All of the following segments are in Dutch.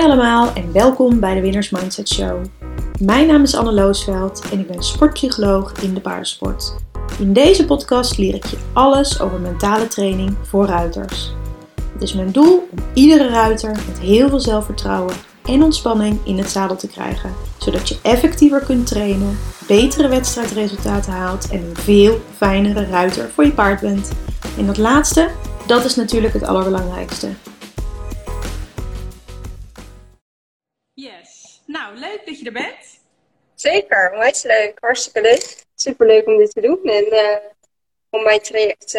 Hi allemaal en welkom bij de Winners Mindset Show. Mijn naam is Anne Loosveld en ik ben sportpsycholoog in de paardensport. In deze podcast leer ik je alles over mentale training voor ruiters. Het is mijn doel om iedere ruiter met heel veel zelfvertrouwen en ontspanning in het zadel te krijgen, zodat je effectiever kunt trainen, betere wedstrijdresultaten haalt en een veel fijnere ruiter voor je paard bent. En dat laatste, dat is natuurlijk het allerbelangrijkste. Yes. Nou, leuk dat je er bent. Zeker, onwijs leuk. Hartstikke leuk. Superleuk om dit te doen en om mijn traject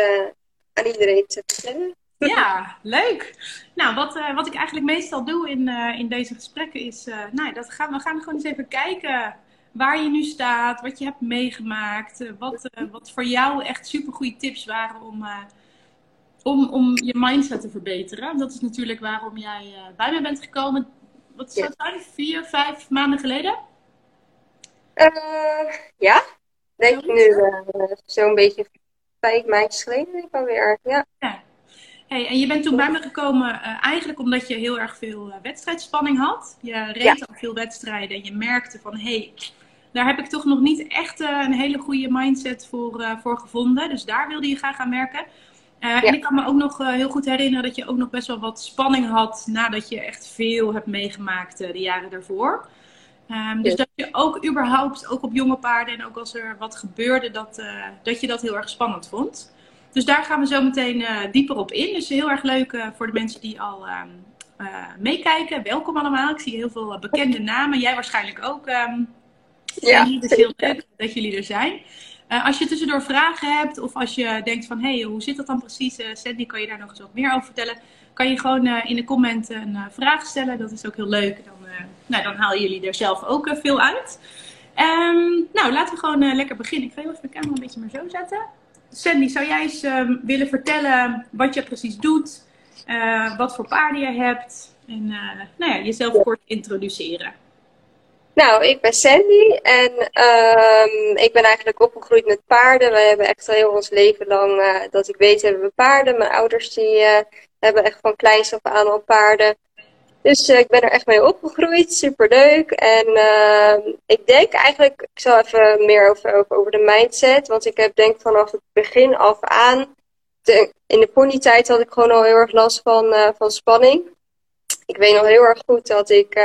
aan iedereen te vertellen. Ja, leuk. Nou, wat ik eigenlijk meestal doe in deze gesprekken is... we gaan gewoon eens even kijken waar je nu staat, wat je hebt meegemaakt. Wat voor jou echt supergoeie tips waren om je mindset te verbeteren. Dat is natuurlijk waarom jij bij mij bent gekomen. Wat zou het zijn? 4, 5 maanden geleden? Ja. Denk ik nu zo'n beetje 5 maandjes geleden, denk ik alweer. Ja. Hey, en je bent toen bij me gekomen eigenlijk omdat je heel erg veel wedstrijdspanning had. Je reed al veel wedstrijden en je merkte van... daar heb ik toch nog niet echt een hele goede mindset voor gevonden. Dus daar wilde je graag aan werken. En ik kan me ook nog heel goed herinneren dat je ook nog best wel wat spanning had... nadat je echt veel hebt meegemaakt de jaren daarvoor. Dus dat je ook überhaupt, ook op jonge paarden en ook als er wat gebeurde... dat je dat heel erg spannend vond... Dus daar gaan we zo meteen dieper op in. Dus heel erg leuk voor de mensen die al meekijken. Welkom allemaal. Ik zie heel veel bekende namen. Jij waarschijnlijk ook. Het is heel leuk dat jullie er zijn. Als je tussendoor vragen hebt of als je denkt van... hoe zit dat dan precies? Sandy, kan je daar nog eens wat meer over vertellen? Kan je gewoon in de comment een vraag stellen. Dat is ook heel leuk. Dan halen jullie er zelf ook veel uit. Laten we gewoon lekker beginnen. Ik ga heel even de camera een beetje maar zo zetten. Sandy, zou jij eens willen vertellen wat je precies doet, wat voor paarden je hebt en jezelf kort introduceren? Nou, ik ben Sandy en ik ben eigenlijk opgegroeid met paarden. We hebben echt heel ons leven lang, dat ik weet, hebben we paarden. Mijn ouders die hebben echt van kleins af aan al paarden. Dus ik ben er echt mee opgegroeid, superleuk. En ik denk eigenlijk, ik zal even meer over de mindset. Want ik heb denk vanaf het begin af aan, in de ponytijd had ik gewoon al heel erg last van spanning. Ik weet nog heel erg goed dat ik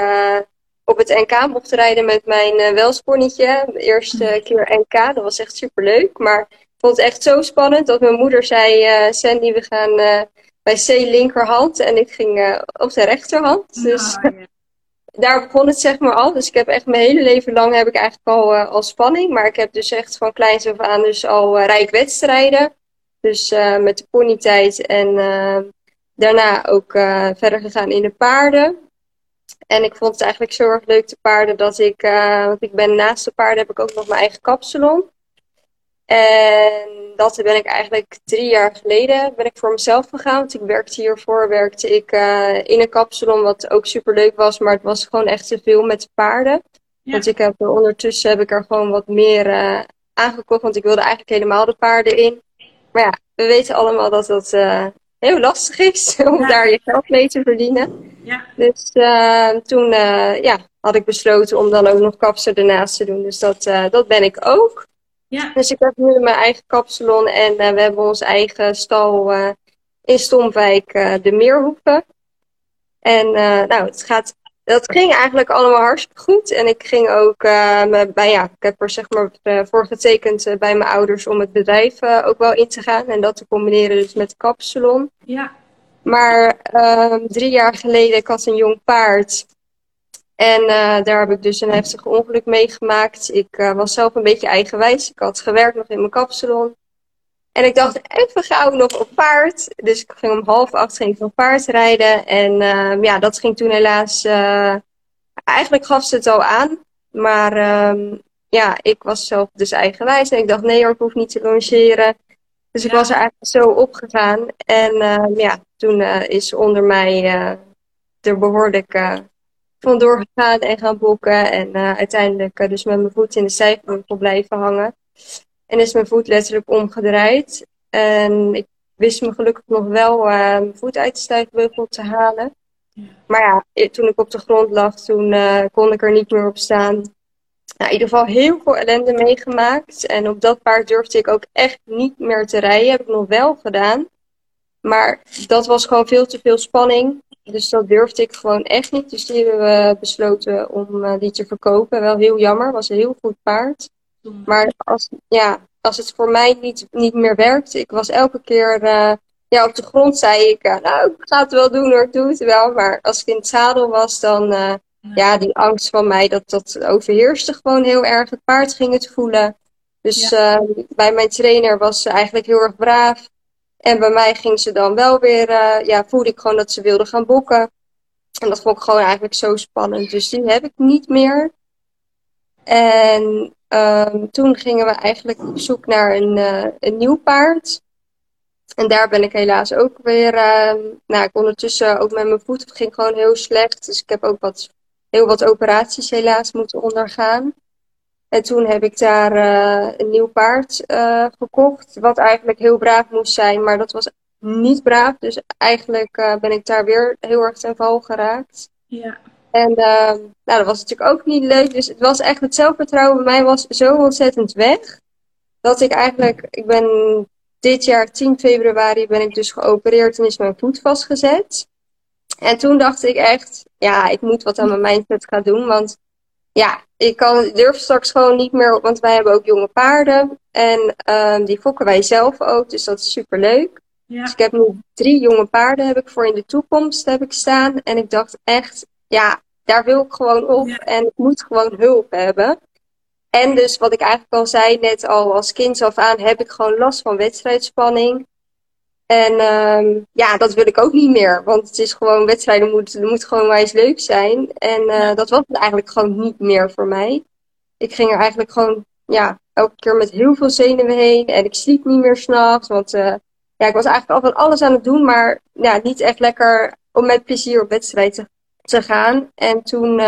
op het NK mocht rijden met mijn Welsponnetje. De eerste keer NK, dat was echt superleuk. Maar ik vond het echt zo spannend dat mijn moeder zei, Sandy, we gaan... bij C linkerhand en ik ging op de rechterhand. Dus daar begon het zeg maar al. Dus ik heb echt mijn hele leven lang heb ik eigenlijk al spanning. Maar ik heb dus echt van kleins af aan dus al rijk wedstrijden. Dus met de ponytijd en daarna ook verder gegaan in de paarden. En ik vond het eigenlijk zo erg leuk de paarden dat ik... want ik ben naast de paarden heb ik ook nog mijn eigen kapsalon. En dat ben ik eigenlijk 3 jaar geleden ben ik voor mezelf gegaan. Want ik werkte hiervoor in een kapsalon, wat ook superleuk was. Maar het was gewoon echt te veel met paarden. Ja. Want ik heb ondertussen er gewoon wat meer aangekocht. Want ik wilde eigenlijk helemaal de paarden in. Maar ja, we weten allemaal dat dat heel lastig is om daar je geld mee te verdienen. Ja. Dus toen had ik besloten om dan ook nog kapsen ernaast te doen. Dus dat ben ik ook. Ja. Dus ik heb nu mijn eigen kapsalon en we hebben ons eigen stal in Stomwijk, De Meerhoeven. En dat ging eigenlijk allemaal hartstikke goed. En ik ging ook, ik heb er zeg maar voor getekend bij mijn ouders om het bedrijf ook wel in te gaan. En dat te combineren dus met de kapsalon. Ja. Maar 3 jaar geleden, ik had een jong paard... En daar heb ik dus een heftig ongeluk meegemaakt. Ik was zelf een beetje eigenwijs. Ik had gewerkt nog in mijn kapsalon. En ik dacht, even gauw nog op paard. Dus ik ging om 7:30 op paard rijden. En dat ging toen helaas... eigenlijk gaf ze het al aan. Maar ik was zelf dus eigenwijs. En ik dacht, nee hoor, ik hoef niet te longeren. Dus ik was er eigenlijk zo opgegaan. En toen is onder mij er behoorlijk... vandoor gegaan en gaan bokken. En uiteindelijk dus met mijn voet in de zijgrond blijven hangen. En is mijn voet letterlijk omgedraaid. En ik wist me gelukkig nog wel mijn voet uit de stijgbeugel te halen. Maar ja, toen ik op de grond lag, toen kon ik er niet meer op staan. Nou, in ieder geval heel veel ellende meegemaakt. En op dat paard durfde ik ook echt niet meer te rijden. Heb ik nog wel gedaan. Maar dat was gewoon veel te veel spanning. Dus dat durfde ik gewoon echt niet. Dus die hebben we besloten om die te verkopen. Wel heel jammer, was een heel goed paard. Maar als het voor mij niet meer werkte. Ik was elke keer... op de grond zei ik, nou, ik ga het wel doen hoor, ik doe het wel. Maar als ik in het zadel was, dan die angst van mij, dat overheerste gewoon heel erg. Het paard ging het voelen. Dus bij mijn trainer was ze eigenlijk heel erg braaf. En bij mij ging ze dan wel weer, voelde ik gewoon dat ze wilde gaan bokken. En dat vond ik gewoon eigenlijk zo spannend. Dus die heb ik niet meer. En toen gingen we eigenlijk op zoek naar een nieuw paard. En daar ben ik helaas ook weer... ik ondertussen ook met mijn voet, het ging gewoon heel slecht. Dus ik heb ook heel wat operaties helaas moeten ondergaan. En toen heb ik daar een nieuw paard gekocht. Wat eigenlijk heel braaf moest zijn, maar dat was niet braaf. Dus eigenlijk ben ik daar weer heel erg ten val geraakt. Ja. En dat was natuurlijk ook niet leuk. Dus het was echt, het zelfvertrouwen bij mij was zo ontzettend weg. Dat ik eigenlijk... Dit jaar, 10 februari, ben ik dus geopereerd en is mijn voet vastgezet. En toen dacht ik echt, ik moet wat aan mijn mindset gaan doen. Want ik durf straks gewoon niet meer, want wij hebben ook jonge paarden. En die fokken wij zelf ook, dus dat is superleuk. Ja. Dus ik heb nu 3 jonge paarden voor in de toekomst staan. En ik dacht echt, daar wil ik gewoon op en ik moet gewoon hulp hebben. En dus wat ik eigenlijk al zei, net al als kind af aan, heb ik gewoon last van wedstrijdspanning. En dat wil ik ook niet meer. Want het is gewoon, wedstrijden moet gewoon wijs leuk zijn. En dat was het eigenlijk gewoon niet meer voor mij. Ik ging er eigenlijk gewoon, elke keer met heel veel zenuwen heen. En ik sliep niet meer 's nachts. Want ik was eigenlijk altijd alles aan het doen. Maar niet echt lekker om met plezier op wedstrijd te gaan. En toen...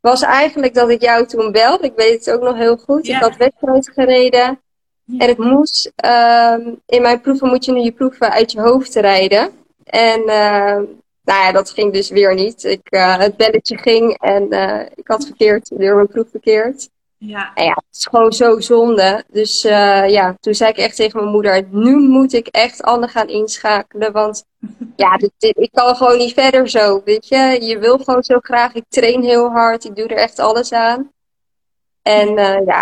was eigenlijk dat ik jou toen belde. Ik weet het ook nog heel goed. Yeah. Ik had wedstrijd gereden. Yeah. En ik moest... in mijn proeven moet je nu je proeven uit je hoofd rijden. En dat ging dus weer niet. Het belletje ging en ik had verkeerd, door mijn proef verkeerd. Yeah. En het is gewoon zo zonde. Dus toen zei ik echt tegen mijn moeder... Nu moet ik echt Anne gaan inschakelen, want... ik kan gewoon niet verder zo, weet je. Je wil gewoon zo graag. Ik train heel hard. Ik doe er echt alles aan. En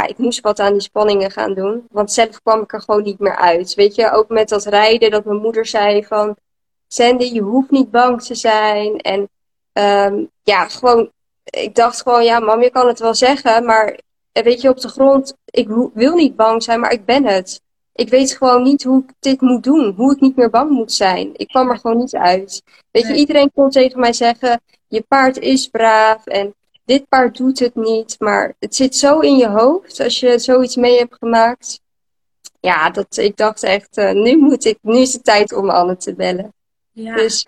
ik moest wat aan die spanningen gaan doen. Want zelf kwam ik er gewoon niet meer uit. Weet je, ook met dat rijden dat mijn moeder zei van... Sandy, je hoeft niet bang te zijn. En gewoon... Ik dacht gewoon, mam, je kan het wel zeggen. Maar weet je, op de grond... Ik wil niet bang zijn, maar ik ben het. Ik weet gewoon niet hoe ik dit moet doen. Hoe ik niet meer bang moet zijn. Ik kwam er gewoon niet uit. Weet je, iedereen kon tegen mij zeggen... Je paard is braaf en dit paard doet het niet. Maar het zit zo in je hoofd als je zoiets mee hebt gemaakt. Ja, ik dacht echt... Nu is het tijd om Anne te bellen. Ja. Dus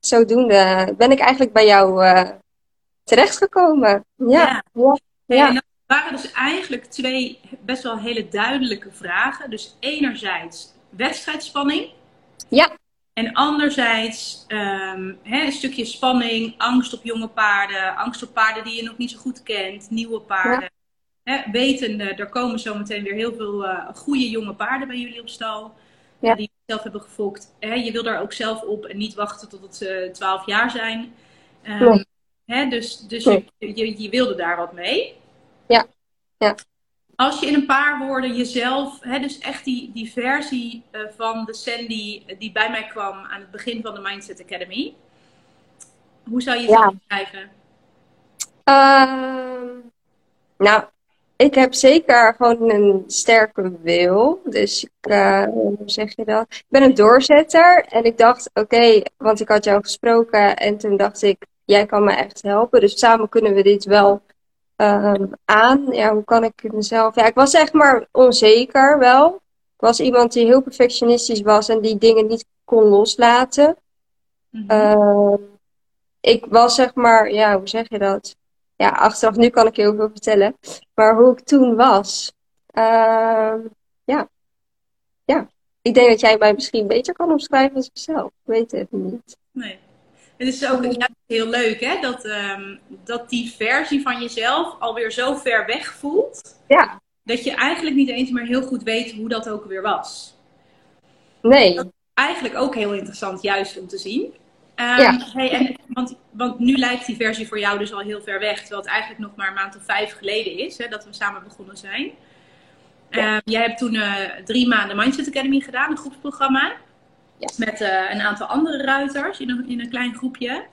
zodoende ben ik eigenlijk bij jou terechtgekomen. Ja. Er waren dus eigenlijk 2 best wel hele duidelijke vragen. Dus enerzijds wedstrijdspanning. Ja. En anderzijds een stukje spanning, angst op jonge paarden. Angst op paarden die je nog niet zo goed kent. Nieuwe paarden. Ja. Wetende, er komen zometeen weer heel veel goede jonge paarden bij jullie op stal. Ja. Die zelf hebben gefokt. Je wil daar ook zelf op en niet wachten tot ze 12 jaar zijn. Je wilde daar wat mee. Ja. Als je in een paar woorden jezelf, dus echt die versie van de Sandy die bij mij kwam aan het begin van de Mindset Academy. Hoe zou je jezelf beschrijven? Ik heb zeker gewoon een sterke wil. Dus hoe zeg je dat? Ik ben een doorzetter. En ik dacht, want ik had jou gesproken. En toen dacht ik, jij kan me echt helpen. Dus samen kunnen we dit wel... aan. Ja, hoe kan ik mezelf... Ja, ik was zeg maar onzeker wel. Ik was iemand die heel perfectionistisch was en die dingen niet kon loslaten. Mm-hmm. Ik was zeg maar... Ja, hoe zeg je dat? Ja, achteraf nu kan ik heel veel vertellen. Maar hoe ik toen was... Ik denk dat jij mij misschien beter kan omschrijven dan ik zelf. Ik weet het niet. Nee. Het is ook juist heel leuk, hè? Dat die versie van jezelf alweer zo ver weg voelt. Ja. Dat je eigenlijk niet eens meer heel goed weet hoe dat ook weer was. Nee. Dat is eigenlijk ook heel interessant, juist om te zien. Ja. Want nu lijkt die versie voor jou dus al heel ver weg. Terwijl het eigenlijk nog maar een maand of 5 geleden is, hè, dat we samen begonnen zijn. Ja. Jij hebt toen 3 maanden Mindset Academy gedaan, een groepsprogramma. Ja. Met een aantal andere ruiters in een klein groepje.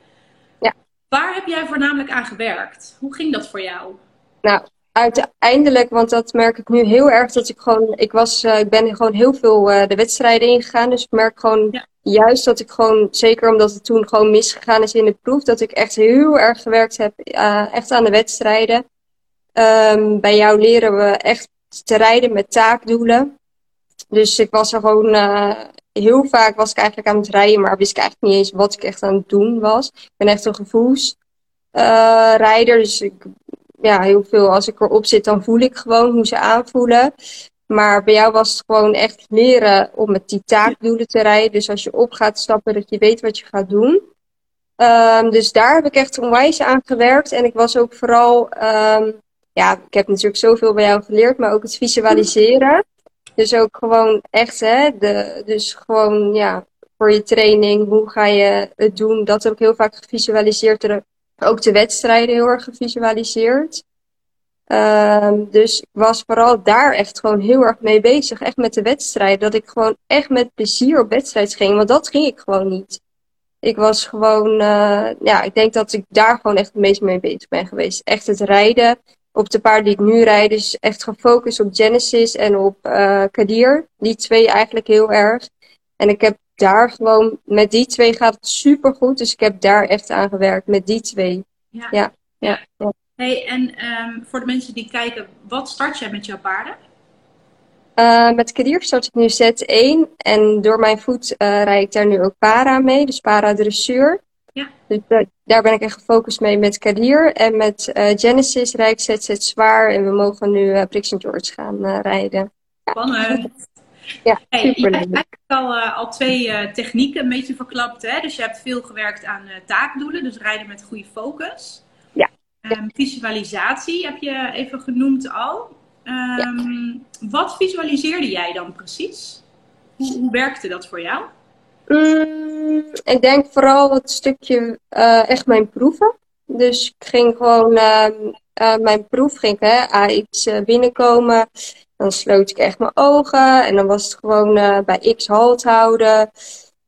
Ja. Waar heb jij voornamelijk aan gewerkt? Hoe ging dat voor jou? Nou, uiteindelijk, want dat merk ik nu heel erg, dat ik gewoon, ik ben gewoon heel veel de wedstrijden ingegaan. Dus ik merk gewoon juist dat ik gewoon, zeker omdat het toen gewoon misgegaan is in de proef, dat ik echt heel erg gewerkt heb, echt aan de wedstrijden. Bij jou leren we echt te rijden met taakdoelen. Dus ik was er gewoon, heel vaak was ik eigenlijk aan het rijden, maar wist ik eigenlijk niet eens wat ik echt aan het doen was. Ik ben echt een gevoelsrijder, dus ik... Ja, heel veel. Als ik erop zit, dan voel ik gewoon hoe ze aanvoelen. Maar bij jou was het gewoon echt leren om met die taakdoelen te rijden. Dus als je op gaat stappen, dat je weet wat je gaat doen. Dus daar heb ik echt onwijs aan gewerkt. En ik was ook vooral... ik heb natuurlijk zoveel bij jou geleerd, maar ook het visualiseren. Dus ook gewoon echt, voor je training, hoe ga je het doen? Dat heb ik heel vaak gevisualiseerd. Ook de wedstrijden heel erg gevisualiseerd. Dus ik was vooral daar echt gewoon heel erg mee bezig. Echt met de wedstrijd. Dat ik gewoon echt met plezier op wedstrijd ging. Want dat ging ik gewoon niet. Ik was gewoon... ik denk dat ik daar gewoon echt het meest mee bezig ben geweest. Echt het rijden op de paarden die ik nu rijd. Dus echt gefocust op Genesis en op Kadir. Die twee eigenlijk heel erg. En ik heb... Daar gewoon, met die twee gaat het super goed. Dus ik heb daar echt aan gewerkt, met die twee. Ja. Hey, en voor de mensen die kijken, wat start jij met jouw paarden? Met Kadir start ik nu Z1. En door mijn voet rijd ik daar nu ook para mee. Dus para dressuur. Ja. Dus daar ben ik echt gefocust mee met Kadir. En met Genesis rijd ik ZZ zwaar. En we mogen nu Prix Saint George gaan rijden. Spannend. Ja. Ja, hey, je hebt eigenlijk al 2 technieken een beetje verklapt, hè? Dus je hebt veel gewerkt aan taakdoelen, dus rijden met goede focus. Ja. Visualisatie heb je even genoemd al. Wat visualiseerde jij dan precies? Hoe werkte dat voor jou? Ik denk vooral het stukje echt mijn proeven. Dus ik ging gewoon mijn proef, AX binnenkomen. Dan sloot ik echt mijn ogen. En dan was het gewoon bij X halt houden.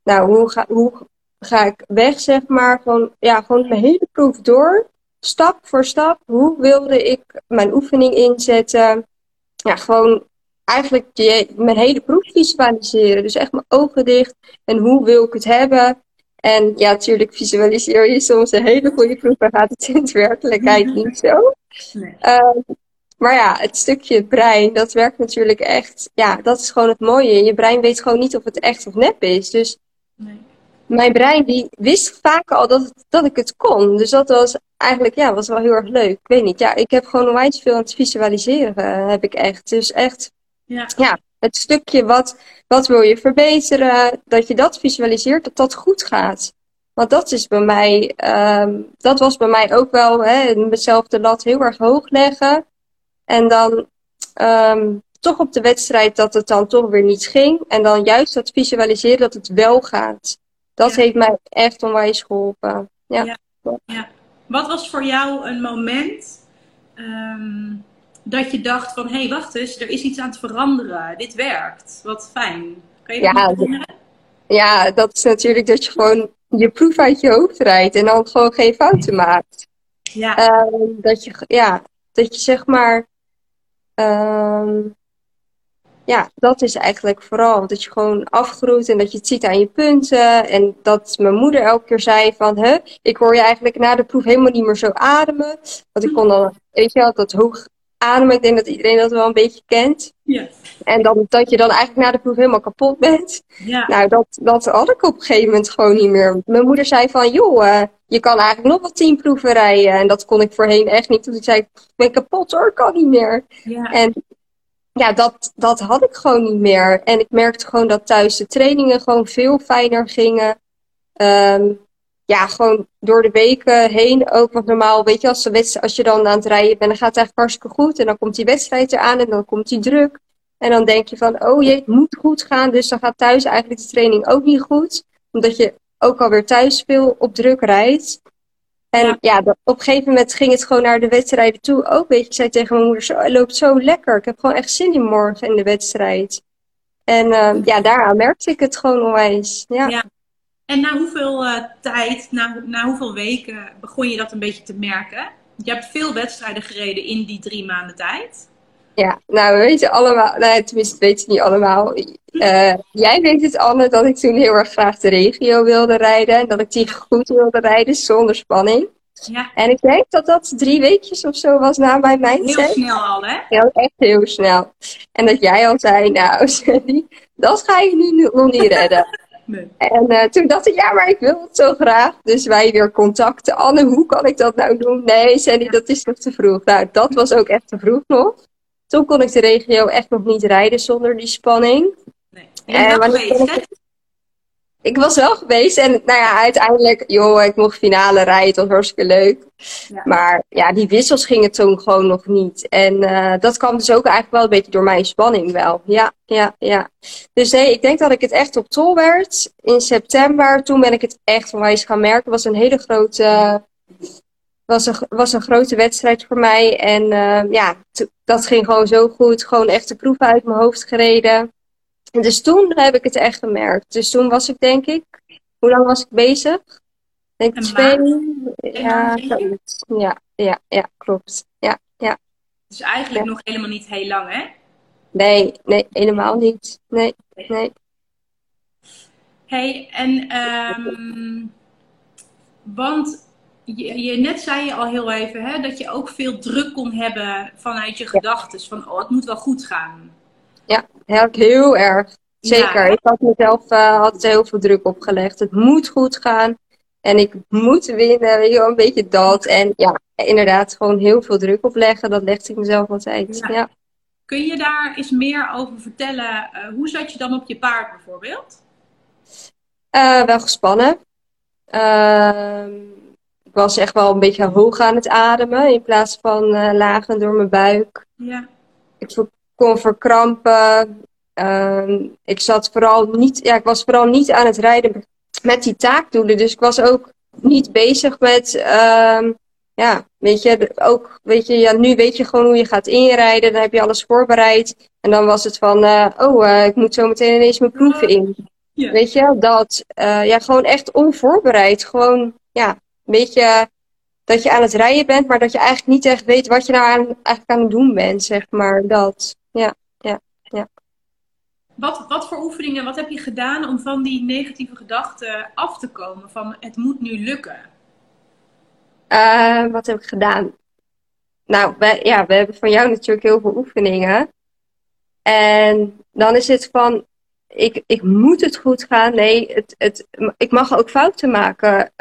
Nou, hoe ga ik weg, zeg maar. Gewoon mijn hele proef door. Stap voor stap. Hoe wilde ik mijn oefening inzetten? Ja, gewoon eigenlijk mijn hele proef visualiseren. Dus echt mijn ogen dicht. En hoe wil ik het hebben? En ja, natuurlijk visualiseer je soms een hele goede proef. Maar gaat het in de werkelijkheid niet zo. Nee. Maar ja, het stukje brein, dat werkt natuurlijk echt... Ja, dat is gewoon het mooie. Je brein weet gewoon niet of het echt of nep is. Dus Mijn brein die wist vaak al dat ik het kon. Dus dat was eigenlijk was wel heel erg leuk. Ik weet niet, ik heb gewoon onwijs veel aan het visualiseren, heb ik echt. Dus echt, het stukje wat wil je verbeteren, dat je dat visualiseert, dat dat goed gaat. Want dat is bij mij, dat was bij mij ook wel, mezelf de lat heel erg hoog leggen. En dan toch op de wedstrijd dat het dan toch weer niet ging. En dan juist dat visualiseren dat het wel gaat. Dat heeft mij echt onwijs geholpen. Ja. Wat was voor jou een moment dat je dacht van... Hé, wacht eens, er is iets aan het veranderen. Dit werkt. Wat fijn. Kan je dat herinneren? Ja, dat is natuurlijk dat je gewoon je proef uit je hoofd rijdt. En dan gewoon geen fouten maakt. Ja. Dat je zeg maar... dat is eigenlijk vooral. Dat je gewoon afgroeit en dat je het ziet aan je punten. En dat mijn moeder elke keer zei van... ik hoor je eigenlijk na de proef helemaal niet meer zo ademen. Want ik kon dan, dat hoog ademen. Ik denk dat iedereen dat wel een beetje kent. Yes. En dat je dan eigenlijk na de proef helemaal kapot bent. Ja. Nou, dat had ik op een gegeven moment gewoon niet meer. Mijn moeder zei van... joh, je kan eigenlijk nog wel 10 proeven rijden. En dat kon ik voorheen echt niet. Toen zei ik, ben kapot hoor, kan niet meer. Ja. En ja, dat had ik gewoon niet meer. En ik merkte gewoon dat thuis de trainingen gewoon veel fijner gingen. ja, gewoon door de weken heen ook. Want normaal, weet je, als je dan aan het rijden bent, dan gaat het eigenlijk hartstikke goed. En dan komt die wedstrijd eraan en dan komt die druk. En dan denk je van, oh jee, het moet goed gaan. Dus dan gaat thuis eigenlijk de training ook niet goed. Omdat je ook alweer thuis veel op druk rijdt. En ja, op een gegeven moment ging het gewoon naar de wedstrijden toe. Ook, weet je, ik zei tegen mijn moeder, het loopt zo lekker. Ik heb gewoon echt zin in morgen in de wedstrijd. En ja, daaraan merkte ik het gewoon onwijs. Ja. En na hoeveel tijd, na hoeveel weken begon je dat een beetje te merken? Je hebt veel wedstrijden gereden in die 3 maanden tijd. Ja, nou, we weten allemaal, nou, tenminste, we weten niet allemaal. Jij weet het, Anne, dat ik toen heel erg graag de regio wilde rijden. En dat ik die goed wilde rijden, zonder spanning. Ja. En ik denk dat dat 3 weekjes of zo was na mijn mindset. Heel snel al, hè? Ja, echt heel snel. En dat jij al zei, nou, dat ga je nu nog niet redden. Nee. En toen dacht ik, ja, maar ik wil het zo graag. Dus wij weer contacten. Anne, hoe kan ik dat nou doen? Nee, Sandy, dat is nog te vroeg. Nou, dat was ook echt te vroeg nog. Toen kon ik de regio echt nog niet rijden zonder die spanning. Nee. En ik was wel geweest. En nou ja, uiteindelijk, joh, ik mocht finale rijden. Het was hartstikke leuk. Ja. Maar ja, die wissels gingen toen gewoon nog niet. En dat kwam dus ook eigenlijk wel een beetje door mijn spanning wel. Ja. Dus nee, ik denk dat ik het echt op tol werd. In september, toen ben ik het echt onwijs gaan merken. Het was een hele grote... was een grote wedstrijd voor mij. En ja, dat ging gewoon zo goed. Gewoon echt de proef uit mijn hoofd gereden. En dus toen heb ik het echt gemerkt. Dus toen was ik, denk ik... Hoe lang was ik bezig? Denk ik 2 maanden. Ja, klopt. Ja. Dus eigenlijk nog helemaal niet heel lang, hè? Nee, helemaal niet. Nee. Hey, en... want... Je net zei je al heel even, hè, dat je ook veel druk kon hebben vanuit je gedachten. Van, oh, het moet wel goed gaan. Ja, heel erg. Zeker. Ja. Ik had mezelf heel veel druk opgelegd. Het moet goed gaan. En ik moet winnen. Joh, een beetje dat. En ja, inderdaad, gewoon heel veel druk opleggen. Dat legde ik mezelf altijd. Ja. Kun je daar eens meer over vertellen? Hoe zat je dan op je paard bijvoorbeeld? Wel gespannen. Ik was echt wel een beetje hoog aan het ademen. In plaats van lagen door mijn buik. Ja. Ik kon verkrampen. Ik was vooral niet aan het rijden met die taakdoelen. Dus ik was ook niet bezig met... nu weet je gewoon hoe je gaat inrijden. Dan heb je alles voorbereid. En dan was het van... ik moet zo meteen ineens mijn proeven in. Ja. Weet je, dat... gewoon echt onvoorbereid. Gewoon, ja... Een beetje dat je aan het rijden bent, maar dat je eigenlijk niet echt weet wat je nou eigenlijk aan het doen bent, zeg maar. Dat, ja. Wat voor oefeningen, wat heb je gedaan om van die negatieve gedachten af te komen? Van, het moet nu lukken. Wat heb ik gedaan? Nou, we hebben van jou natuurlijk heel veel oefeningen. En dan is het van... Ik moet het goed gaan. Nee, ik mag ook fouten maken.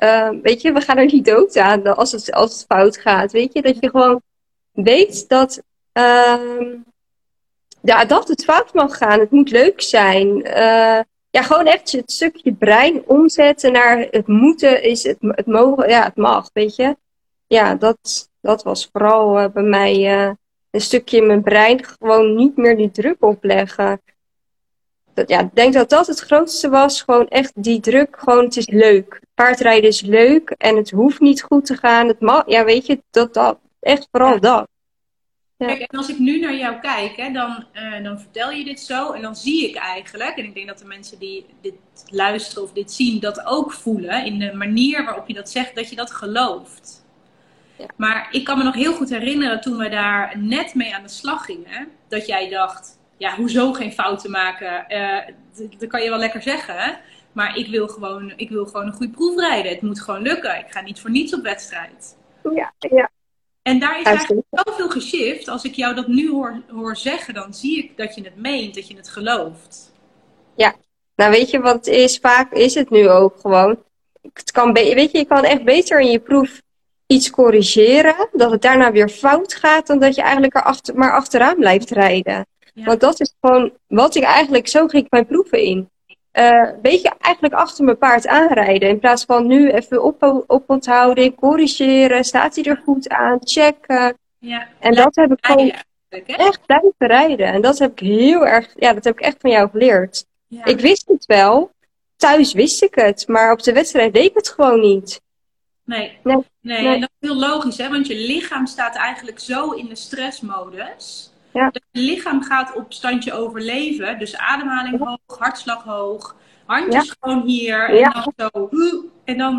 Weet je, we gaan er niet dood aan als het fout gaat. Weet je, dat je gewoon weet dat, dat het fout mag gaan. Het moet leuk zijn. Gewoon echt het stukje brein omzetten naar het moeten is het mogen. Ja, het mag, weet je. Ja, dat was vooral bij mij een stukje in mijn brein. Gewoon niet meer die druk opleggen. Ik denk dat dat het grootste was. Gewoon echt die druk. Gewoon, het is leuk. Paardrijden is leuk. En het hoeft niet goed te gaan. Het mag, ja, weet je. Dat echt vooral dat. Ja. Kijk, en als ik nu naar jou kijk. Hè, dan vertel je dit zo. En dan zie ik eigenlijk. En ik denk dat de mensen die dit luisteren of dit zien. Dat ook voelen. In de manier waarop je dat zegt. Dat je dat gelooft. Ja. Maar ik kan me nog heel goed herinneren. Toen we daar net mee aan de slag gingen. Dat jij dacht... Ja, hoezo geen fouten maken? Dat kan je wel lekker zeggen. Hè? Maar ik wil gewoon een goede proef rijden. Het moet gewoon lukken. Ik ga niet voor niets op wedstrijd. Ja. En daar is eigenlijk zoveel geshift. Als ik jou dat nu hoor zeggen, dan zie ik dat je het meent, dat je het gelooft. Ja, nou weet je wat het is? Vaak is het nu ook gewoon. Je kan echt beter in je proef iets corrigeren. Dat het daarna weer fout gaat, dan dat je eigenlijk maar achteraan blijft rijden. Ja. Want dat is gewoon wat ik eigenlijk... Zo ging ik mijn proeven in. een beetje eigenlijk achter mijn paard aanrijden. In plaats van nu even oponthouding, corrigeren. Staat hij er goed aan? Checken. Ja, en dat heb ik gewoon echt blijven rijden. En dat heb ik heel erg, ja, dat heb ik echt van jou geleerd. Ja. Ik wist het wel. Thuis wist ik het. Maar op de wedstrijd deed ik het gewoon niet. Nee. En dat is heel logisch, hè? Want je lichaam staat eigenlijk zo in de stressmodus. Ja. Dat je lichaam gaat op standje overleven. Dus ademhaling hoog, hartslag hoog. Handjes gewoon hier. Ja. En dan zo. En dan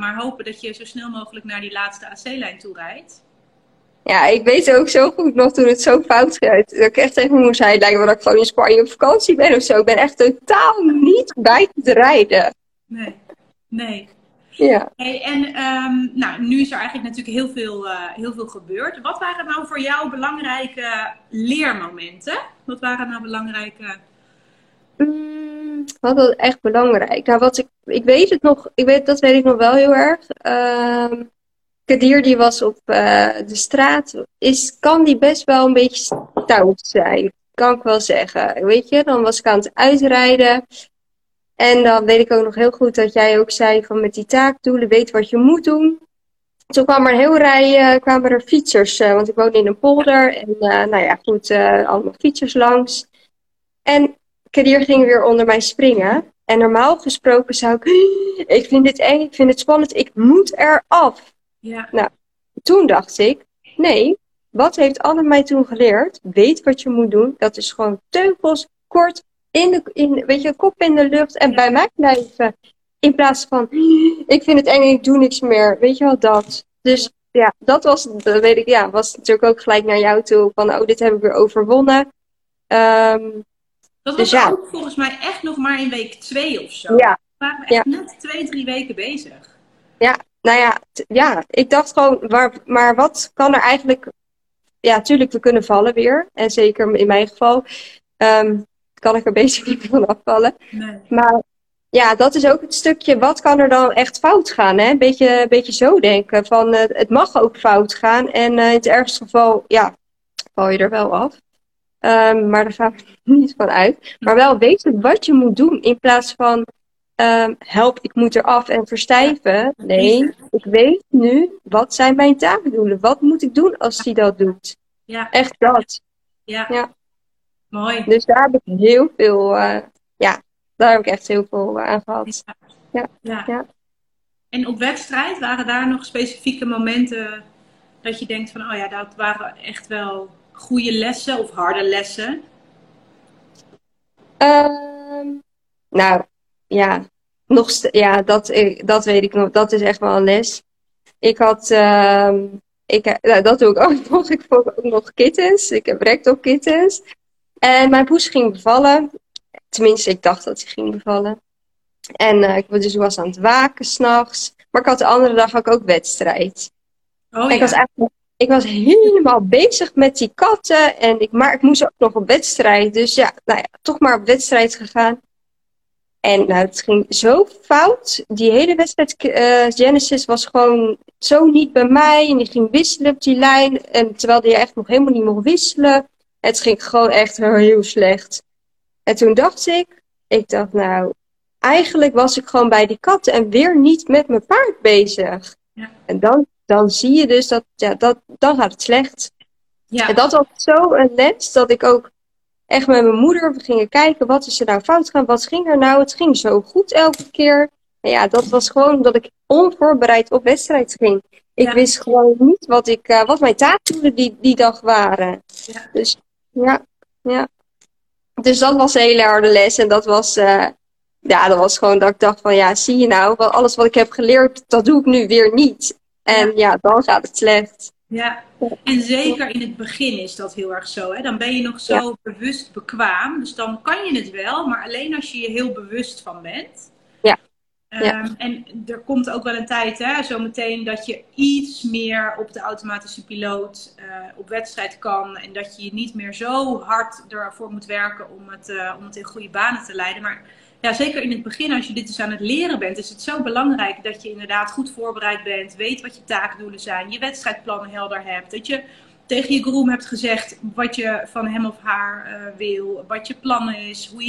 maar hopen dat je zo snel mogelijk naar die laatste AC-lijn toe rijdt. Ja, ik weet ook zo goed nog toen het zo fout werd. Dat ik echt tegen me moest zei, lijkt me dat ik gewoon in Spanje op vakantie ben of zo. Ik ben echt totaal niet bij te rijden. Nee. Ja. Hey, en nu is er eigenlijk natuurlijk heel veel gebeurd. Wat waren nou voor jou belangrijke leermomenten? Wat waren nou belangrijke... Wat was echt belangrijk? Nou, dat weet ik nog wel heel erg. Kadir die was op de straat. Kan die best wel een beetje stout zijn. Kan ik wel zeggen. Weet je, dan was ik aan het uitrijden. En dan weet ik ook nog heel goed dat jij ook zei van met die taakdoelen, weet wat je moet doen. Toen kwam er een heel rij, kwamen er fietsers, want ik woonde in een polder. En allemaal fietsers langs. En Kadir ging weer onder mij springen. En normaal gesproken zou ik vind dit eng, ik vind het spannend, ik moet eraf. Ja. Nou, toen dacht ik, nee, wat heeft Anne mij toen geleerd? Weet wat je moet doen, dat is gewoon teugels, kort, kop in de lucht en bij mij blijven. In plaats van, ik vind het eng, ik doe niks meer. Weet je wel, dat. Dus ja, dat was natuurlijk ook gelijk naar jou toe. Van, dit heb ik weer overwonnen. Dat was ook volgens mij echt nog maar in week 2 of zo. Ja. We waren echt net 2-3 weken bezig. Ja, ik dacht gewoon, maar wat kan er eigenlijk... Ja, tuurlijk, we kunnen vallen weer. En zeker in mijn geval... kan ik er beter niet van afvallen. Nee. Maar ja, dat is ook het stukje, wat kan er dan echt fout gaan? Hè? Beetje zo denken, van het mag ook fout gaan. En in het ergste geval, val je er wel af. Maar daar gaan we niet van uit. Maar wel weten wat je moet doen, in plaats van help, ik moet eraf en verstijven. Nee, ik weet nu, wat zijn mijn taakdoelen? Wat moet ik doen als hij dat doet? Ja. Echt dat. Ja. Mooi. Dus daar heb ik heel veel, daar heb ik echt heel veel aan gehad. Ja. En op wedstrijd, waren daar nog specifieke momenten dat je denkt van, dat waren echt wel goede lessen of harde lessen? Dat weet ik nog. Dat is echt wel een les. Dat doe ik ook nog. Ik volg ook nog kittens. Ik heb rectal kittens. En mijn poes ging bevallen. Tenminste, ik dacht dat hij ging bevallen. En ik was aan het waken 's nachts. Maar ik had de andere dag ook wedstrijd. Ik was helemaal bezig met die katten. Maar ik moest ook nog op wedstrijd. Dus toch maar op wedstrijd gegaan. En het ging zo fout. Die hele wedstrijd, Genesis, was gewoon zo niet bij mij. En die ging wisselen op die lijn. En terwijl die echt nog helemaal niet mocht wisselen. Het ging gewoon echt heel slecht. En toen dacht ik dacht eigenlijk was ik gewoon bij die katten en weer niet met mijn paard bezig. Ja. En dan zie je dus dat dan gaat het slecht. Ja. En dat was zo een les dat ik ook echt met mijn moeder ging kijken, wat is er nou fout gaan, wat ging er nou? Het ging zo goed elke keer. En dat was gewoon dat ik onvoorbereid op wedstrijd ging. Ik wist gewoon niet wat mijn taakdoelen die dag waren. Ja. Dus Dus dat was een hele harde les. En dat was, dat was gewoon dat ik dacht van, zie je nou, alles wat ik heb geleerd, dat doe ik nu weer niet. En dan gaat het slecht. Ja, en zeker in het begin is dat heel erg zo. Hè? Dan ben je nog zo bewust bekwaam. Dus dan kan je het wel, maar alleen als je je heel bewust van bent. Ja. En er komt ook wel een tijd, hè, zometeen, dat je iets meer op de automatische piloot op wedstrijd kan. En dat je niet meer zo hard ervoor moet werken om het in goede banen te leiden. Maar zeker in het begin, als je dit dus aan het leren bent, is het zo belangrijk dat je inderdaad goed voorbereid bent. Weet wat je taakdoelen zijn, je wedstrijdplannen helder hebt. Dat je tegen je groom hebt gezegd wat je van hem of haar wil. Wat je plan is, hoe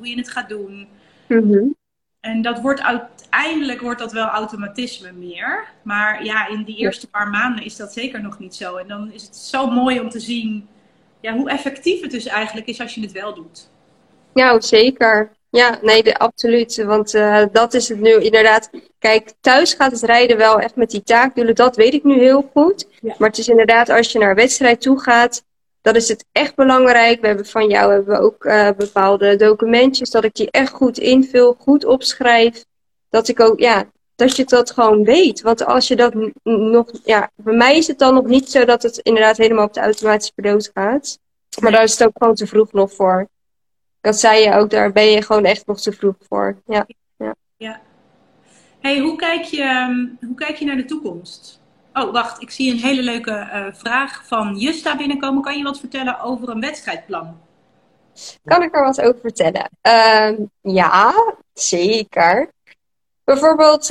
je het gaat doen. Mm-hmm. En dat wordt uiteindelijk wordt dat wel automatisme meer. Maar ja, in die eerste paar maanden is dat zeker nog niet zo. En dan is het zo mooi om te zien ja, hoe effectief het dus eigenlijk is als je het wel doet. Ja, zeker. Ja, nee, absoluut. Want dat is het nu inderdaad. Kijk, thuis gaat het rijden wel echt met die taakdoelen. Dat weet ik nu heel goed. Ja. Maar het is inderdaad, als je naar een wedstrijd toe gaat, dat is het echt belangrijk. We hebben van jou ook bepaalde documentjes. Dat ik die echt goed invul, goed opschrijf. Dat ik ook, ja, dat je dat gewoon weet. Want als je dat nog, ja, bij mij is het dan nog niet zo dat het inderdaad helemaal op de automatische piloot gaat. Maar daar is het ook gewoon te vroeg nog voor. Dat zei je ook, daar ben je gewoon echt nog te vroeg voor. Ja. Ja. Ja. Hey, hoe kijk je naar de toekomst? Oh, wacht, ik zie een hele leuke vraag van Justa binnenkomen. Kan je wat vertellen over een wedstrijdplan? Kan ik er wat over vertellen? Ja, zeker. Bijvoorbeeld,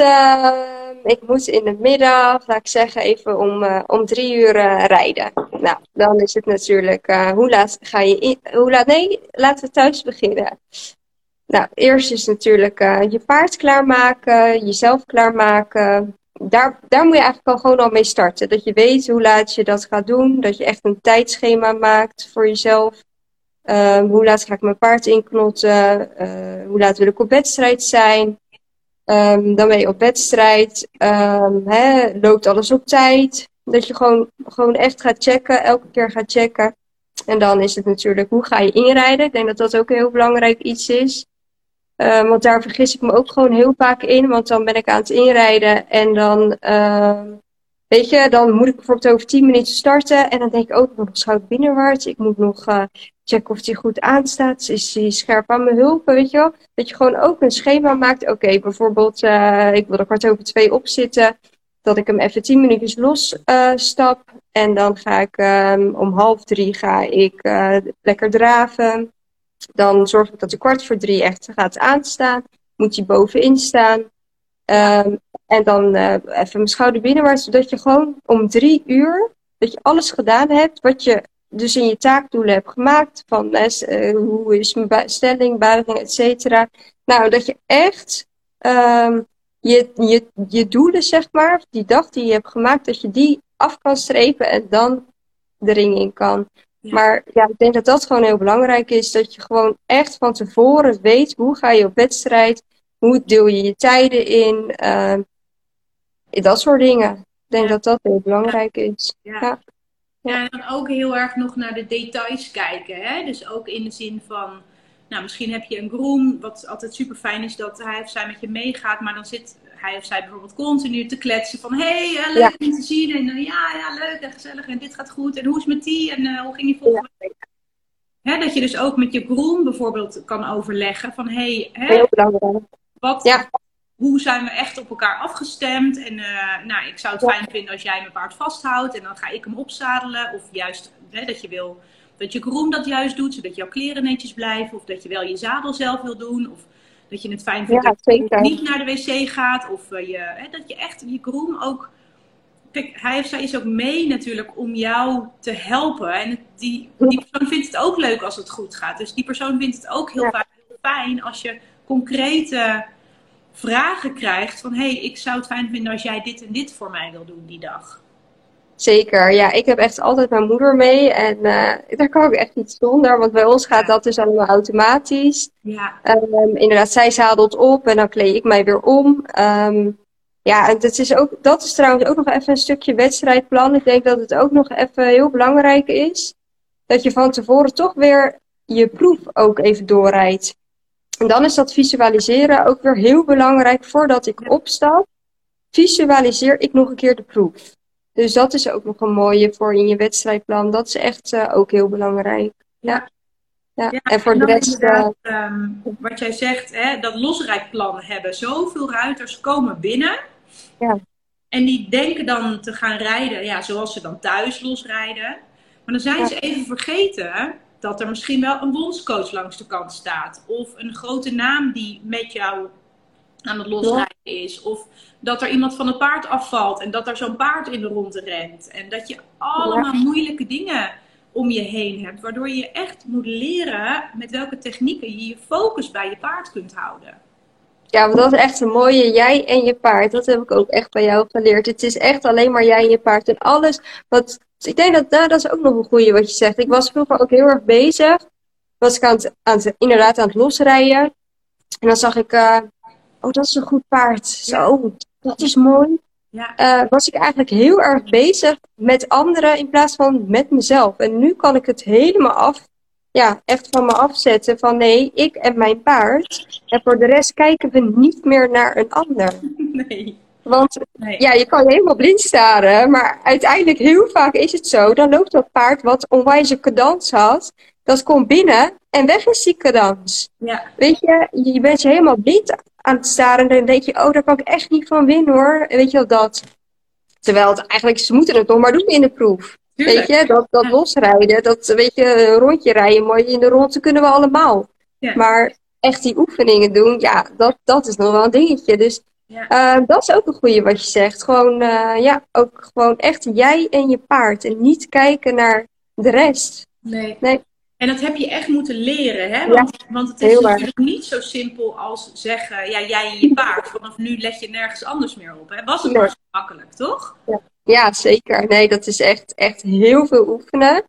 ik moet in de middag, laat ik zeggen, even om 3 uur rijden. Nou, dan is het natuurlijk, laten we thuis beginnen. Nou, eerst is natuurlijk je paard klaarmaken, jezelf klaarmaken. Daar moet je eigenlijk gewoon al mee starten. Dat je weet hoe laat je dat gaat doen. Dat je echt een tijdschema maakt voor jezelf. Hoe laat ga ik mijn paard inknotten? Hoe laat wil ik op wedstrijd zijn? Dan ben je op wedstrijd. Loopt alles op tijd? Dat je gewoon echt gaat checken. Elke keer gaat checken. En dan is het natuurlijk, hoe ga je inrijden? Ik denk dat dat ook een heel belangrijk iets is. Want daar vergis ik me ook gewoon heel vaak in. Want dan ben ik aan het inrijden. En dan, dan moet ik bijvoorbeeld over 10 minuten starten. En dan denk ik ook, nog schouder binnenwaarts. Ik moet nog checken of die goed aanstaat. Is die scherp aan mijn hulpen, weet je wel. Dat je gewoon ook een schema maakt. Oké, bijvoorbeeld, ik wil er 1:15 opzitten. Dat ik hem even 10 minuutjes los stap. En dan ga ik om 2:30 lekker draven. Dan zorg ik dat de 3:15 echt gaat aanstaan. Moet die bovenin staan. En dan even mijn schouder binnenwaarts. Zodat je gewoon om 3 uur, dat je alles gedaan hebt. Wat je dus in je taakdoelen hebt gemaakt. Van hoe is mijn stelling, buiging, et cetera. Nou, dat je echt je doelen, zeg maar. Die dag die je hebt gemaakt. Dat je die af kan strepen en dan de ring in kan. Ja. Maar ja, ik denk dat dat gewoon heel belangrijk is. Dat je gewoon echt van tevoren weet hoe ga je op wedstrijd. Hoe deel je je tijden in. Dat soort dingen. Ik denk dat dat heel belangrijk is. Ja. Ja. Ja, en dan ook heel erg nog naar de details kijken. Hè? Dus ook in de zin van, nou, misschien heb je een groom. Wat altijd super fijn is dat hij of zij met je meegaat. Maar dan zit hij of zij bijvoorbeeld continu te kletsen van hey, leuk om te zien. En ja, leuk en gezellig en dit gaat goed. En hoe is met die? En hoe ging je volgende week? Ja. Dat je dus ook met je groom bijvoorbeeld kan overleggen van heel belangrijk. Hoe zijn we echt op elkaar afgestemd? En ik zou het fijn vinden als jij mijn paard vasthoudt en dan ga ik hem opzadelen. Of juist dat je wil dat je groom dat juist doet, zodat jouw kleren netjes blijven. Of dat je wel je zadel zelf wil doen. Of dat je het fijn vindt dat je niet naar de wc gaat. Of dat je echt je groom ook... Kijk, hij of zij is ook mee natuurlijk om jou te helpen. En die persoon vindt het ook leuk als het goed gaat. Dus die persoon vindt het ook heel vaak heel fijn als je concrete vragen krijgt. Van ik zou het fijn vinden als jij dit en dit voor mij wil doen die dag. Zeker, ja. Ik heb echt altijd mijn moeder mee. En daar kan ik echt niet zonder. Want bij ons gaat dat dus allemaal automatisch. Ja. Inderdaad, zij zadelt op en dan kleed ik mij weer om. Dat is trouwens ook nog even een stukje wedstrijdplan. Ik denk dat het ook nog even heel belangrijk is. Dat je van tevoren toch weer je proef ook even doorrijdt. En dan is dat visualiseren ook weer heel belangrijk. Voordat ik opstap, visualiseer ik nog een keer de proef. Dus dat is ook nog een mooie voor in je wedstrijdplan. Dat is echt ook heel belangrijk. Ja. Ja. Ja, en voor de rest... wat jij zegt, hè, dat losrijdplan hebben. Zoveel ruiters komen binnen. Ja. En die denken dan te gaan rijden, ja, zoals ze dan thuis losrijden. Maar dan zijn ze even vergeten dat er misschien wel een bondscoach langs de kant staat. Of een grote naam die met jou aan het losrijden is. Of dat er iemand van het paard afvalt en dat er zo'n paard in de ronde rent. En dat je allemaal moeilijke dingen om je heen hebt. Waardoor je echt moet leren met welke technieken je je focus bij je paard kunt houden. Ja, want dat is echt een mooie jij en je paard. Dat heb ik ook echt bij jou geleerd. Het is echt alleen maar jij en je paard. En alles wat... Dus ik denk dat dat is ook nog een goeie wat je zegt. Ik was vroeger ook heel erg bezig. Was ik inderdaad aan het losrijden. En dan zag ik... oh, dat is een goed paard. Zo, dat is mooi. Ja. Was ik eigenlijk heel erg bezig met anderen in plaats van met mezelf. En nu kan ik het helemaal echt van me afzetten. Van nee, ik en mijn paard. En voor de rest kijken we niet meer naar een ander. Nee. Want je kan helemaal blind staren. Maar uiteindelijk heel vaak is het zo. Dan loopt dat paard wat onwijze cadans had. Dat komt binnen en weg is die cadans. Ja. Weet je, je bent je helemaal blind aan het staren. En dan denk je, daar kan ik echt niet van winnen hoor. Weet je wel dat. Terwijl het eigenlijk, ze moeten het nog maar doen in de proef. Tuurlijk. Weet je, dat losrijden. Dat weet je, een rondje rijden. Mooi in de ronde kunnen we allemaal. Ja. Maar echt die oefeningen doen. Ja, dat is nog wel een dingetje. Dus. Ja. Dat is ook een goeie wat je zegt. Gewoon, ook gewoon echt jij en je paard. En niet kijken naar de rest. Nee. En dat heb je echt moeten leren, hè? Want het is natuurlijk niet zo simpel als zeggen... Ja, jij en je paard. Vanaf nu let je nergens anders meer op. Hè? Was het maar zo makkelijk, toch? Ja, zeker. Nee, dat is echt heel veel oefenen.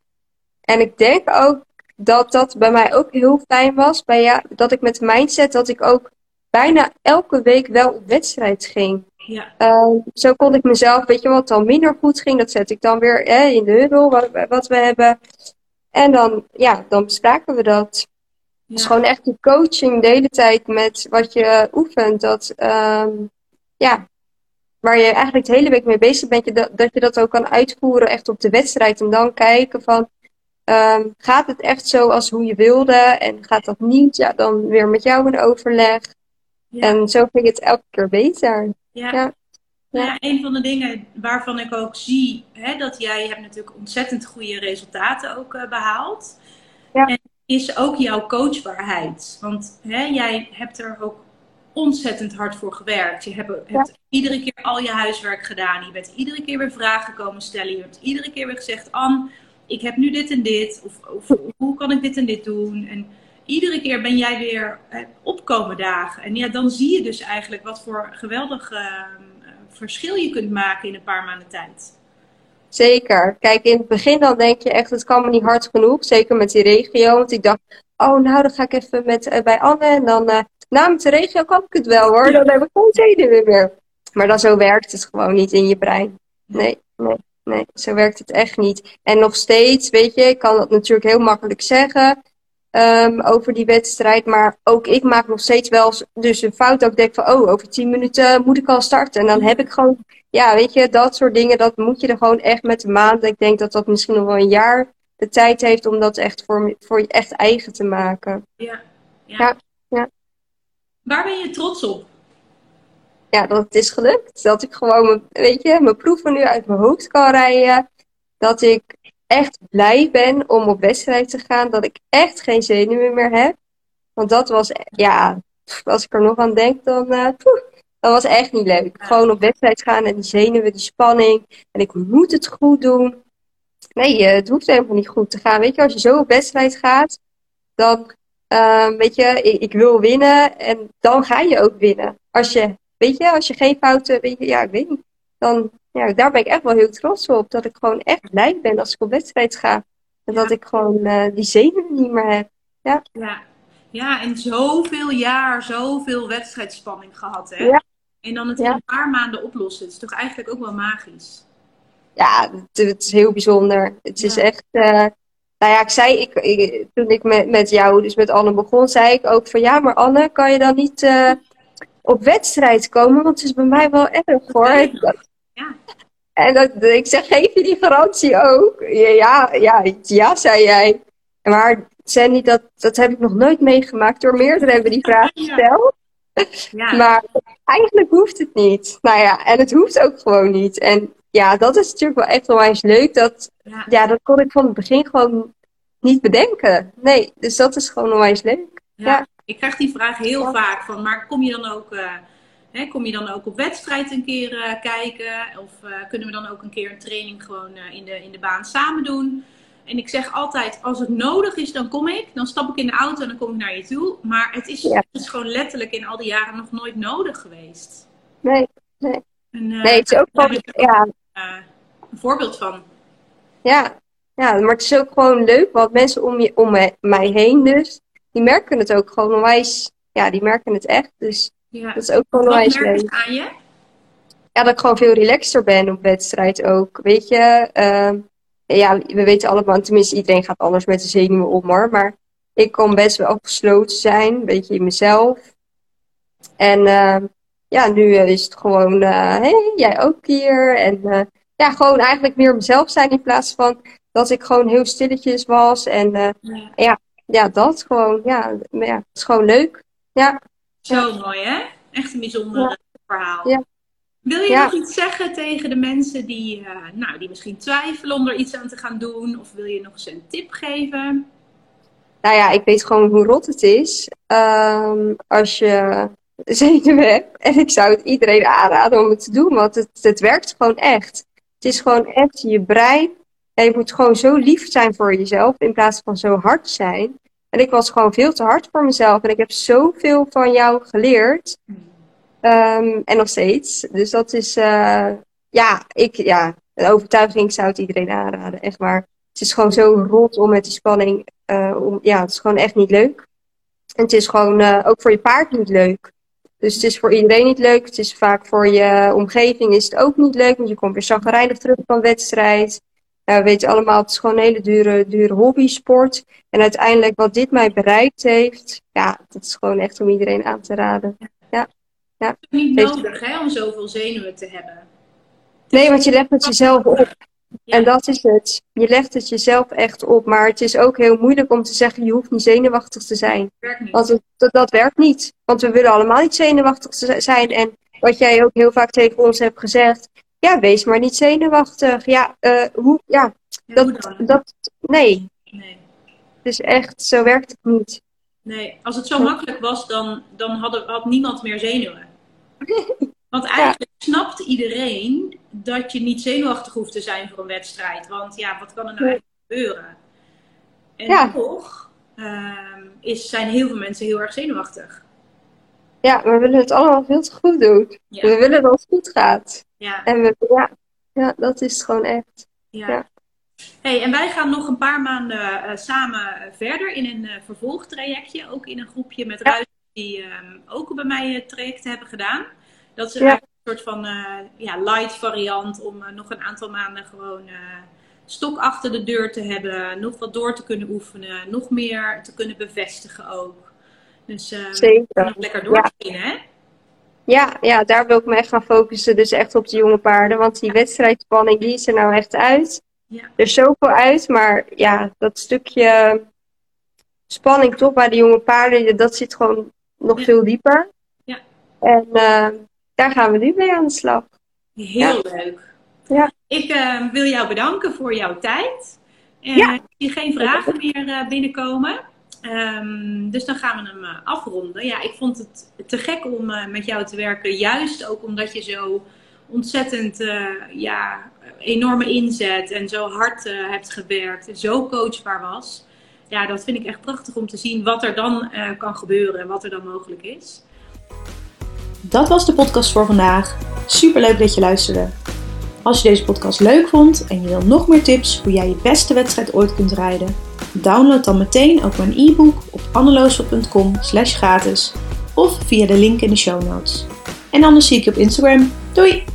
En ik denk ook dat dat bij mij ook heel fijn was. Dat ik met mindset, dat ik ook... bijna elke week wel op wedstrijd ging. Ja. Zo kon ik mezelf, weet je wat dan minder goed ging, dat zet ik dan weer in de huddle, wat we hebben. En dan bespraken we dat. Ja. Dus gewoon echt die coaching de hele tijd met wat je oefent. Dat, waar je eigenlijk de hele week mee bezig bent, dat je dat ook kan uitvoeren echt op de wedstrijd. En dan kijken van, gaat het echt zo als hoe je wilde? En gaat dat niet? Ja, dan weer met jou in overleg. Ja. En zo vind ik het elke keer beter. Ja. Ja. Nou ja, een van de dingen waarvan ik ook zie... Hè, dat jij hebt natuurlijk ontzettend goede resultaten ook behaald. Ja. En is ook jouw coachbaarheid. Want jij hebt er ook ontzettend hard voor gewerkt. Je hebt iedere keer al je huiswerk gedaan. Je bent iedere keer weer vragen komen stellen. Je hebt iedere keer weer gezegd... Anne, ik heb nu dit en dit. Of hoe kan ik dit en dit doen? En... iedere keer ben jij weer opkomen dagen. En dan zie je dus eigenlijk wat voor geweldig verschil je kunt maken in een paar maanden tijd. Zeker. Kijk, in het begin dan denk je echt, het kan me niet hard genoeg. Zeker met die regio. Want ik dacht, dan ga ik even bij Anne. En dan namens de regio kan ik het wel hoor. Dan heb ik gewoon zeden weer. Maar dan zo werkt het gewoon niet in je brein. Nee, zo werkt het echt niet. En nog steeds, weet je, ik kan dat natuurlijk heel makkelijk zeggen... over die wedstrijd, maar ook ik maak nog steeds wel dus een fout dat ik denk van over 10 minuten moet ik al starten en dan heb ik gewoon, weet je, dat soort dingen, dat moet je er gewoon echt met de maanden. Ik denk dat dat misschien nog wel een jaar de tijd heeft om dat echt voor je echt eigen te maken. Ja. Waar ben je trots op? Ja, dat het is gelukt, dat ik gewoon, weet je, mijn proeven nu uit mijn hoofd kan rijden, dat ik echt blij ben om op wedstrijd te gaan. Dat ik echt geen zenuwen meer heb. Want dat was... Ja, als ik er nog aan denk, dan... dat was echt niet leuk. Gewoon op wedstrijd gaan en die zenuwen, die spanning. En ik moet het goed doen. Nee, het hoeft helemaal niet goed te gaan. Weet je, als je zo op wedstrijd gaat... dan, weet je, ik wil winnen. En dan ga je ook winnen. Als je geen fouten... Weet je, ik weet niet. Dan... Ja, daar ben ik echt wel heel trots op. Dat ik gewoon echt blij ben als ik op wedstrijd ga. En dat ik gewoon die zenuwen niet meer heb. Ja, en zoveel wedstrijdspanning gehad, hè? Ja. En dan het in een paar maanden oplossen. Het is toch eigenlijk ook wel magisch? Ja, het is heel bijzonder. Het is echt... ik zei... toen ik met jou, dus met Anne begon, zei ik ook van... Ja, maar Anne, kan je dan niet op wedstrijd komen? Want het is bij mij wel erg, hoor. Ja. En ik zeg, geef je die garantie ook? Ja, zei jij. Maar Sandy, dat heb ik nog nooit meegemaakt. Door meerdere hebben die vraag gesteld. Ja. Maar eigenlijk hoeft het niet. En het hoeft ook gewoon niet. En dat is natuurlijk wel echt wel eens leuk. Dat kon ik van het begin gewoon niet bedenken. Nee, dus dat is gewoon wel eens leuk. Ja. Ik krijg die vraag heel vaak van, maar kom je dan ook... kom je dan ook op wedstrijd een keer kijken? Of kunnen we dan ook een keer een training gewoon in de baan samen doen? En ik zeg altijd, als het nodig is, dan kom ik. Dan stap ik in de auto en dan kom ik naar je toe. Maar het is gewoon letterlijk in al die jaren nog nooit nodig geweest. Nee. En het is ook wel een voorbeeld van. Ja, maar het is ook gewoon leuk. Want mensen om mij heen dus, die merken het ook gewoon onwijs. Ja, die merken het echt. Dus ja. Dat is ook gewoon onwijs leuk. Wat merk je aan je? Ja, dat ik gewoon veel relaxter ben op wedstrijd ook. Weet je... we weten allemaal, tenminste iedereen gaat anders met de zenuwen om hoor. Maar ik kan best wel afgesloten zijn, een beetje in mezelf. En nu is het gewoon, jij ook hier. En gewoon eigenlijk meer mezelf zijn in plaats van dat ik gewoon heel stilletjes was. En dat gewoon, het is gewoon leuk. Ja. Zo mooi hè? Echt een bijzonder verhaal. Ja. Wil je nog iets zeggen tegen de mensen die misschien twijfelen om er iets aan te gaan doen? Of wil je nog eens een tip geven? Nou ja, ik weet gewoon hoe rot het is. Als je zenuwen hebt. En ik zou het iedereen aanraden om het te doen. Want het werkt gewoon echt. Het is gewoon echt je brein. En je moet gewoon zo lief zijn voor jezelf. In plaats van zo hard zijn. En ik was gewoon veel te hard voor mezelf. En ik heb zoveel van jou geleerd. En nog steeds. Dus dat is... een overtuiging zou het iedereen aanraden. Echt waar. Het is gewoon zo rot om met die spanning. Het is gewoon echt niet leuk. En het is gewoon ook voor je paard niet leuk. Dus het is voor iedereen niet leuk. Het is vaak voor je omgeving is het ook niet leuk. Want je komt weer chagrijnig terug van wedstrijd. We weten allemaal, het is gewoon een hele dure hobby-sport. En uiteindelijk wat dit mij bereikt heeft... Ja, dat is gewoon echt om iedereen aan te raden. Ja. Ja, het is niet nodig om zoveel zenuwen te hebben. Nee, want je legt het jezelf op. Ja. En dat is het. Je legt het jezelf echt op. Maar het is ook heel moeilijk om te zeggen, je hoeft niet zenuwachtig te zijn. Want dat werkt niet. Want we willen allemaal niet zenuwachtig zijn. En wat jij ook heel vaak tegen ons hebt gezegd. Ja, wees maar niet zenuwachtig. Ja, hoe? Ja, dat nee. Dus echt, zo werkt het niet. Nee, als het zo makkelijk was, dan had niemand meer zenuwen. Want eigenlijk snapt iedereen dat je niet zenuwachtig hoeft te zijn voor een wedstrijd. Want ja, wat kan er nou eigenlijk gebeuren? En toch zijn heel veel mensen heel erg zenuwachtig. Ja, we willen het allemaal veel te goed doen. Ja. We willen dat het goed gaat. Ja. En dat is gewoon echt. Ja. Hey, en wij gaan nog een paar maanden samen verder in een vervolgtrajectje. Ook in een groepje met ruiters die ook bij mij trajecten hebben gedaan. Dat is een soort van light variant om nog een aantal maanden gewoon stok achter de deur te hebben. Nog wat door te kunnen oefenen. Nog meer te kunnen bevestigen ook. Dus we gaan nog lekker doorbeginnen, hè? Ja, daar wil ik me echt gaan focussen. Dus echt op de jonge paarden. Want die wedstrijdspanning die is er nou echt uit. Ja. Er is zoveel uit, maar ja, dat stukje spanning toch bij de jonge paarden, dat zit gewoon nog veel dieper. Ja. En daar gaan we nu mee aan de slag. Heel leuk. Ja. Ik wil jou bedanken voor jouw tijd. Ik zie geen vragen meer binnenkomen. Dus dan gaan we hem afronden. Ja, ik vond het te gek om met jou te werken. Juist ook omdat je zo ontzettend enorme inzet en zo hard hebt gewerkt en zo coachbaar was. Ja, dat vind ik echt prachtig om te zien wat er dan kan gebeuren en wat er dan mogelijk is. Dat was de podcast voor vandaag. Superleuk dat je luisterde. Als je deze podcast leuk vond en je wil nog meer tips hoe jij je beste wedstrijd ooit kunt rijden, download dan meteen ook mijn e-book op anneloosveld.com/gratis of via de link in de show notes. En anders zie ik je op Instagram. Doei!